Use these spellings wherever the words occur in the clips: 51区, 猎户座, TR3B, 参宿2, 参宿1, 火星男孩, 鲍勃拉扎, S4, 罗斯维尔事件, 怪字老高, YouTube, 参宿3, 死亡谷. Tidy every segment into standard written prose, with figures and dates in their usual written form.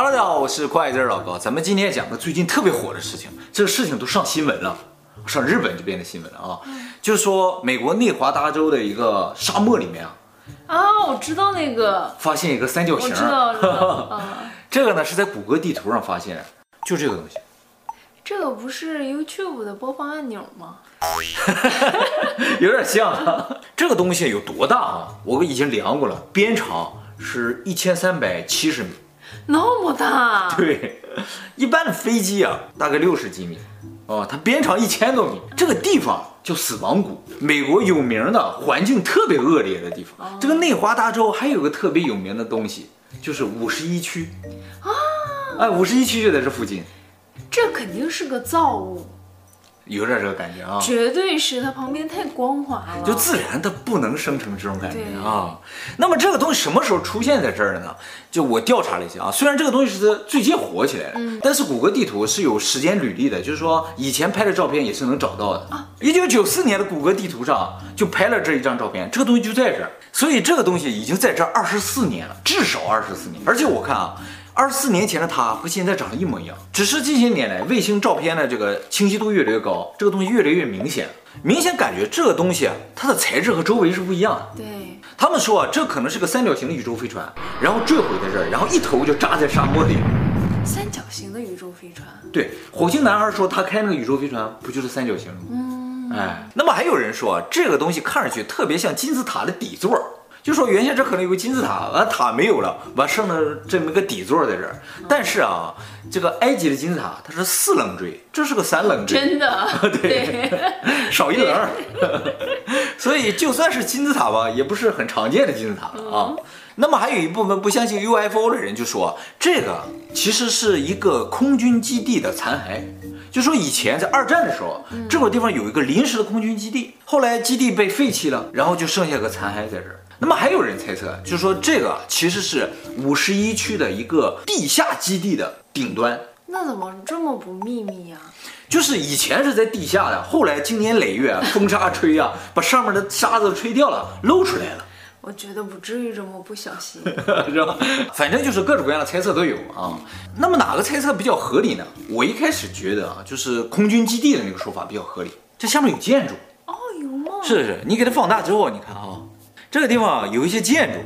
Hello， 大家好，我是怪字老高。咱们今天讲个最近特别火的事情，这个事情都上新闻了，上日本这边的新闻了啊。就是说，美国内华达州的一个沙漠里面啊，我知道那个发现一个三角形，我知道这个。这个呢是在谷歌地图上发现，就这个东西。这个不是 YouTube 的播放按钮吗？有点像、啊。这个东西有多大啊？我已经量过了，边长是1370米。那么大？对，一般的飞机啊，大概60几米，哦，它边长1000多米。这个地方叫死亡谷，美国有名的环境特别恶劣的地方。哦、这个内华达州还有个特别有名的东西，就是51区啊，哎，51区就在这附近。这肯定是个造物，有点这个感觉啊，绝对是它旁边太光滑了，就自然它不能生成这种感觉啊。那么这个东西什么时候出现在这儿的呢？就我调查了一下啊，虽然这个东西是最近火起来了，但是谷歌地图是有时间履历的，就是说以前拍的照片也是能找到的啊。1994年的谷歌地图上就拍了这一张照片，这个东西就在这儿，所以这个东西已经在这儿24年了，至少24年。而且我看啊。24年前的它和现在长得一模一样，只是近些年来卫星照片的这个清晰度越来越高，这个东西越来越明显，明显感觉这个东西啊，它的材质和周围是不一样的。对，他们说啊，这可能是个三角形的宇宙飞船，然后坠毁在这儿，然后一头就扎在沙漠里。三角形的宇宙飞船？对，火星男孩说他开那个宇宙飞船不就是三角形吗？哎，那么还有人说啊，这个东西看上去特别像金字塔的底座。就说原先这可能有个金字塔，完塔没有了，完剩的这么一个底座在这儿。但是啊，这个埃及的金字塔它是4棱锥，这是个3棱锥，真的，对，少一棱。所以就算是金字塔吧，也不是很常见的金字塔了啊。那么还有一部分不相信 UFO 的人就说，这个其实是一个空军基地的残骸。就说以前在2战的时候，这个地方有一个临时的空军基地，后来基地被废弃了，然后就剩下个残骸在这儿。那么还有人猜测，就是说这个其实是51区的一个地下基地的顶端。那怎么这么不秘密呀？就是以前是在地下的，后来经年累月风沙吹啊，把上面的沙子吹掉了，露出来了。我觉得不至于这么不小心，是吧？反正就是各种各样的猜测都有啊。那么哪个猜测比较合理呢？我一开始觉得啊，就是空军基地的那个说法比较合理。这下面有建筑哦，有吗？是，你给它放大之后，你看啊。这个地方有一些建筑，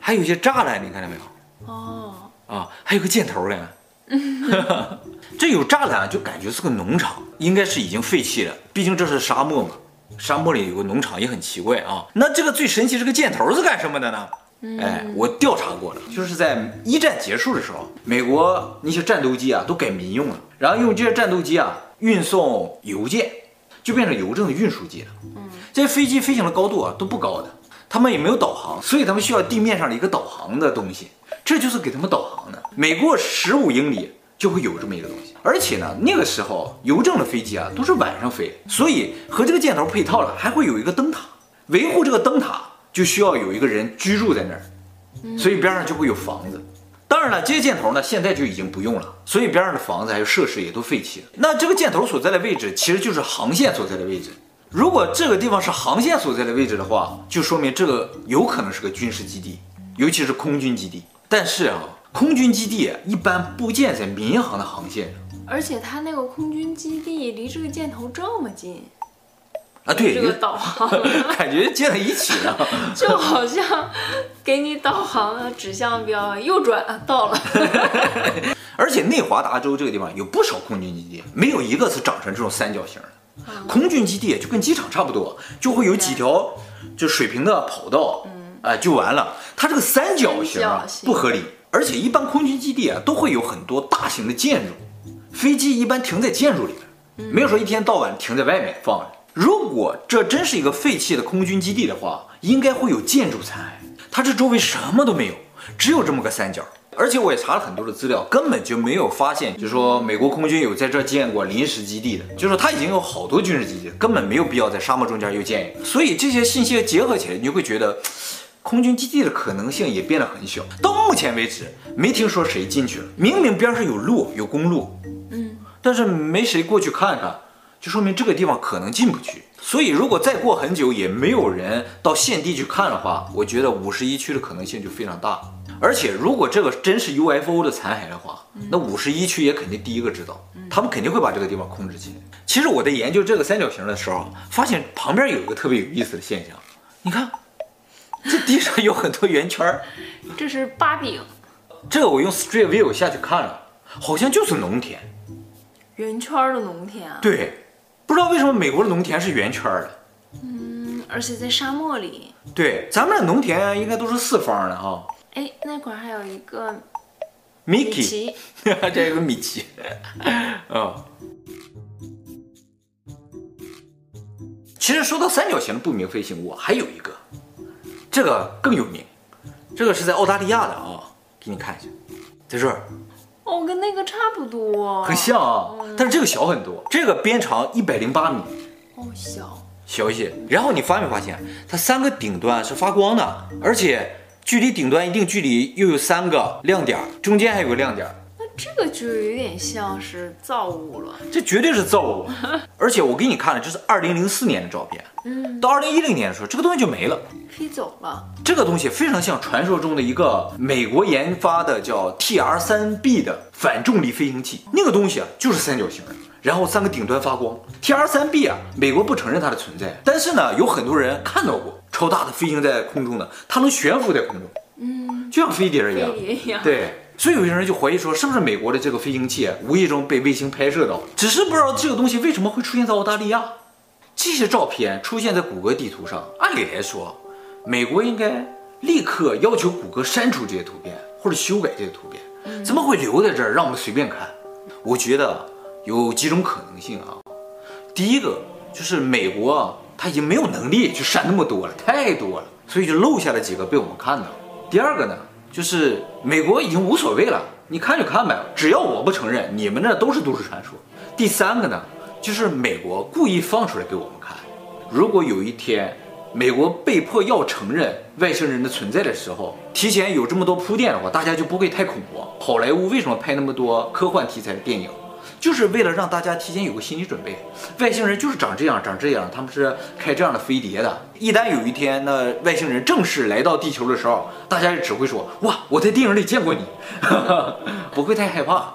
还有一些栅栏，你看到没有？哦，啊，还有个箭头呢。这有栅栏就感觉是个农场，应该是已经废弃了，毕竟这是沙漠嘛。沙漠里有个农场也很奇怪啊。那这个最神奇这个箭头是干什么的呢？哎，我调查过了，就是在1战结束的时候，美国那些战斗机啊都改民用了，然后用这些战斗机啊运送邮件，就变成邮政的运输机了。这些飞机飞行的高度啊都不高的。他们也没有导航，所以他们需要地面上的一个导航的东西，这就是给他们导航的。每过15英里就会有这么一个东西，而且呢，那个时候邮政的飞机啊都是晚上飞，所以和这个箭头配套了，还会有一个灯塔，维护这个灯塔就需要有一个人居住在那儿，所以边上就会有房子。当然了，这些箭头呢现在就已经不用了，所以边上的房子还有设施也都废弃了。那这个箭头所在的位置其实就是航线所在的位置。如果这个地方是航线所在的位置的话，就说明这个有可能是个军事基地，尤其是空军基地。但是啊，空军基地一般不建在民航的航线上，而且它那个空军基地离这个箭头这么近啊，对，这个导航感觉建在一起了，就好像给你导航啊，指向标右转啊，到了。而且内华达州这个地方有不少空军基地，没有一个是长成这种三角形的。空军基地就跟机场差不多，就会有几条就水平的跑道，哎，就完了。它这个三角形不合理，而且一般空军基地啊都会有很多大型的建筑，飞机一般停在建筑里面，没有说一天到晚停在外面放着。如果这真是一个废弃的空军基地的话，应该会有建筑残骸，它这周围什么都没有，只有这么个三角。而且我也查了很多的资料，根本就没有发现，就是说美国空军有在这建过临时基地的，就是说它已经有好多军事基地，根本没有必要在沙漠中间又建一个。所以这些信息结合起来，你就会觉得，空军基地的可能性也变得很小。到目前为止，没听说谁进去了。明明边上有路，有公路，但是没谁过去看看，就说明这个地方可能进不去。所以如果再过很久也没有人到现地去看的话，我觉得51区的可能性就非常大。而且如果这个真是 UFO 的残骸的话，那51区也肯定第一个知道，他们肯定会把这个地方控制起来。其实我在研究这个三角形的时候，发现旁边有一个特别有意思的现象，你看，这地上有很多圆圈，这是八饼。这个我用 Street View 下去看了，好像就是农田，圆圈的农田啊。对，不知道为什么美国的农田是圆圈的。嗯，而且在沙漠里。对，咱们的农田、应该都是四方的啊。哎，那会儿还有一个米奇，这有个米奇，嗯。其实说到三角形的不明飞行物，还有一个，这个更有名，这个是在澳大利亚的啊。给你看一下，在这儿，哦，跟那个差不多，很像啊，但是这个小很多，这个边长108米，哦，小一些。然后你发没发现，它三个顶端是发光的，而且距离顶端一定距离又有三个亮点，中间还有个亮点。那这个就有点像是造物了，这绝对是造物。而且我给你看了，这是2004年的照片，到2010年的时候，这个东西就没了。飞走了，这个东西非常像传说中的一个美国研发的叫 TR3B 的反重力飞行器，那个东西啊就是三角形，然后三个顶端发光。TR3B 啊，美国不承认它的存在，但是呢，有很多人看到过超大的飞行在空中的，它能悬浮在空中，就像飞碟一样。对，所以有些人就怀疑说，是不是美国的这个飞行器无意中被卫星拍摄到，只是不知道这个东西为什么会出现在澳大利亚。这些照片出现在谷歌地图上，按理来说，美国应该立刻要求谷歌删除这些图片或者修改这些图片，怎么会留在这儿让我们随便看？我觉得有几种可能性啊。第一个就是美国它已经没有能力去删那么多了，太多了，所以就漏下了几个被我们看到。第二个呢，就是美国已经无所谓了，你看就看呗，只要我不承认，你们那都是都市传说。第三个呢，就是美国故意放出来给我们看。如果有一天美国被迫要承认外星人的存在的时候，提前有这么多铺垫的话，大家就不会太恐慌。好莱坞为什么拍那么多科幻题材的电影，就是为了让大家提前有个心理准备，外星人就是长这样长这样，他们是开这样的飞碟的。一旦有一天那外星人正式来到地球的时候，大家就只会说，哇，我在电影里见过你，不会太害怕。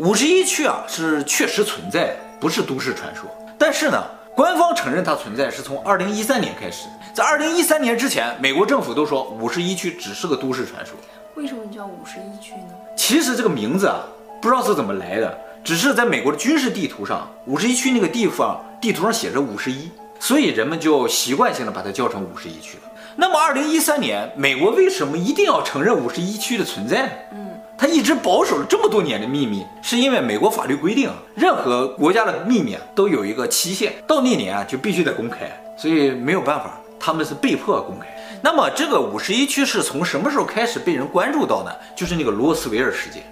51区啊是确实存在，不是都市传说。但是呢，官方承认它存在是从2013年开始，在2013年之前，美国政府都说51区只是个都市传说。为什么叫51区呢？其实这个名字啊，不知道是怎么来的，只是在美国的军事地图上，51区那个地方地图上写着51，所以人们就习惯性的把它叫成51区了。那么2013年，美国为什么一定要承认51区的存在呢？他一直保守了这么多年的秘密，是因为美国法律规定，任何国家的秘密都有一个期限，到那年就必须得公开，所以没有办法，他们是被迫公开。那么这个51区是从什么时候开始被人关注到呢？就是那个罗斯维尔事件。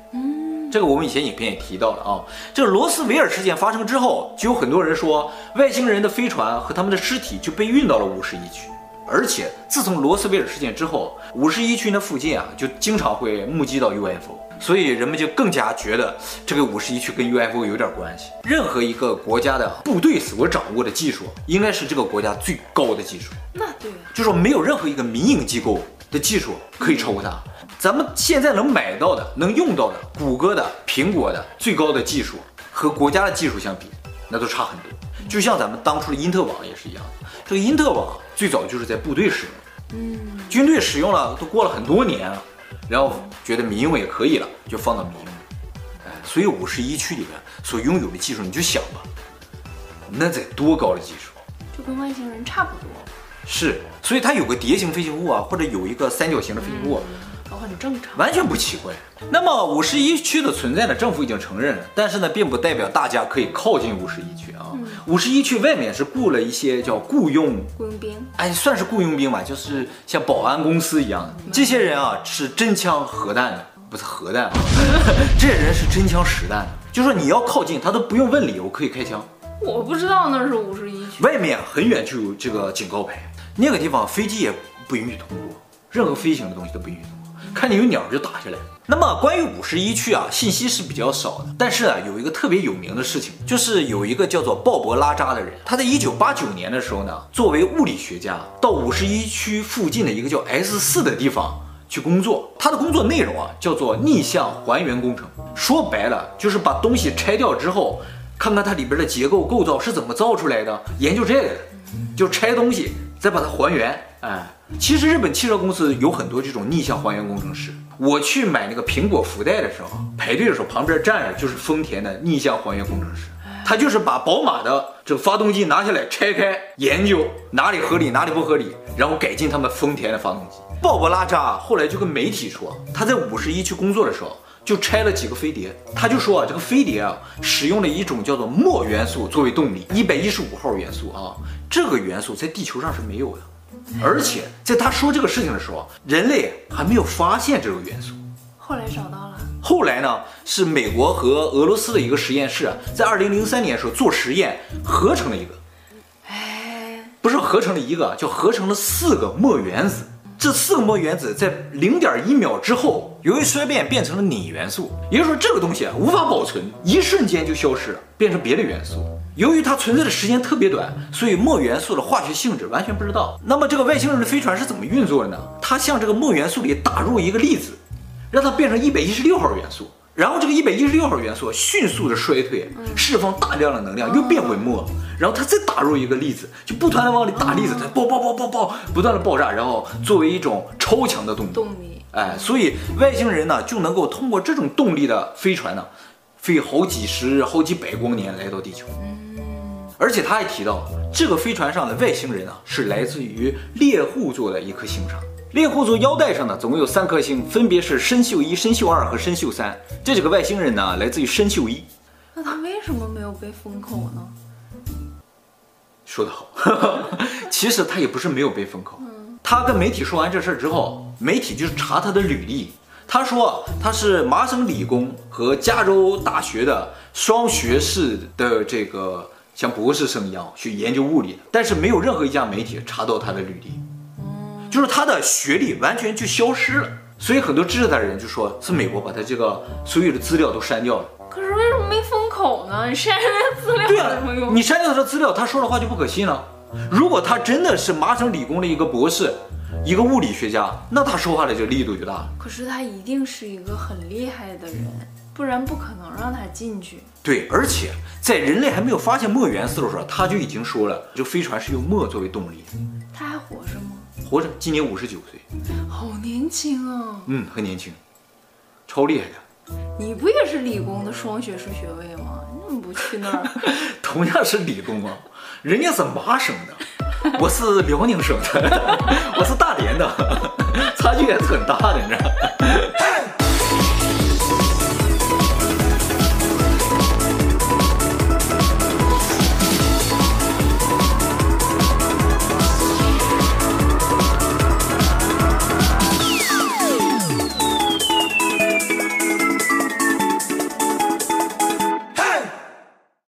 这个我们以前影片也提到了啊。这个罗斯维尔事件发生之后，就有很多人说，外星人的飞船和他们的尸体就被运到了51区。而且自从罗斯威尔事件之后，51区那附近啊就经常会目击到 UFO， 所以人们就更加觉得这个51区跟 UFO 有点关系。任何一个国家的部队所掌握的技术，应该是这个国家最高的技术。那对啊，就说没有任何一个民营机构的技术可以超过它。咱们现在能买到的、能用到的，谷歌的、苹果的最高的技术和国家的技术相比，那都差很多。就像咱们当初的因特网也是一样的，这个因特网最早就是在部队使用，军队使用了都过了很多年了，然后觉得民用也可以了，就放到民用了。所以51区里面所拥有的技术，你就想吧，那得多高的技术，就跟外星人差不多。是，所以它有个碟形飞行物啊，或者有一个三角形的飞行物，很正常，完全不奇怪。那么51区的存在呢，政府已经承认了，但是呢，并不代表大家可以靠近51区啊。51区外面是雇了一些叫雇佣兵，算是雇佣兵吧，就是像保安公司一样的。这些人啊是真枪核弹的，不是核弹，这些人是真枪实弹的，就说你要靠近，他都不用问理由，可以开枪。我不知道那是51区，外面很远就有这个警告牌，那个地方飞机也不允许通过，任何飞行的东西都不允许通过。看见有鸟就打下来。那么关于51区啊，信息是比较少的，但是啊，有一个特别有名的事情，就是有一个叫做鲍勃拉扎的人，他在1989年的时候呢，作为物理学家到51区附近的一个叫 S4 的地方去工作。他的工作内容啊，叫做逆向还原工程，说白了就是把东西拆掉之后，看看它里边的结构构造是怎么造出来的，研究这个的，就拆东西再把它还原。哎，其实日本汽车公司有很多这种逆向还原工程师。我去买那个苹果福袋的时候，排队的时候旁边站着就是丰田的逆向还原工程师，他就是把宝马的这个发动机拿下来拆开研究哪里合理哪里不合理，然后改进他们丰田的发动机。鲍勃拉扎后来就跟媒体说，他在51区工作的时候就拆了几个飞碟，他就说啊，这个飞碟啊使用了一种叫做氟元素作为动力，115号元素啊，这个元素在地球上是没有的，而且在他说这个事情的时候，人类还没有发现这种元素。后来找到了。后来呢，是美国和俄罗斯的一个实验室啊，在2003年的时候做实验，合成了一个，不是合成了一个，就合成了4个氟原子。这4个氟原子在0.1秒之后，由于衰变变成了铵元素，也就是说这个东西啊无法保存，一瞬间就消失了，变成别的元素。由于它存在的时间特别短，所以氟元素的化学性质完全不知道。那么这个外星人的飞船是怎么运作的呢？它向这个氟元素里打入一个粒子，让它变成116号元素，然后这个116号元素迅速的衰退，释放大量的能量，又变回氟。然后它再打入一个粒子，就不断的往里打粒子，它爆，不断的爆炸，然后作为一种超强的动力，哎，所以外星人呢就能够通过这种动力的飞船呢，飞好几十、好几百光年来到地球。而且他还提到，这个飞船上的外星人啊是来自于猎户座的一颗星上。猎户座腰带上呢，总共有3颗星，分别是参宿1、参宿2和参宿3。这几个外星人呢，来自于参宿1。那他为什么没有被封口呢？说得好，其实他也不是没有被封口。他跟媒体说完这事儿之后，媒体就是查他的履历。他说他是麻省理工和加州大学的双学士的这个像博士生一样去研究物理的，但是没有任何一家媒体查到他的履历，就是他的学历完全就消失了。所以很多支持他的人就说是美国把他这个所有的资料都删掉了。可是为什么没封口呢？你删掉他资料有什么用？你删掉他资料，他说的话就不可信了。如果他真的是麻省理工的一个博士，一个物理学家，那他说话的这力度就大了。可是他一定是一个很厉害的人，不然不可能让他进去。对，而且在人类还没有发现氟元素的时候，他就已经说了，这飞船是用氟作为动力。他还活着吗？活着，今年59岁。好年轻啊！嗯，很年轻，超厉害的。你不也是理工的双学士学位吗？你怎么不去那儿？同样是理工啊，人家是麻省的，我是辽宁省的，我是大连的，差距还是很大的，你知道。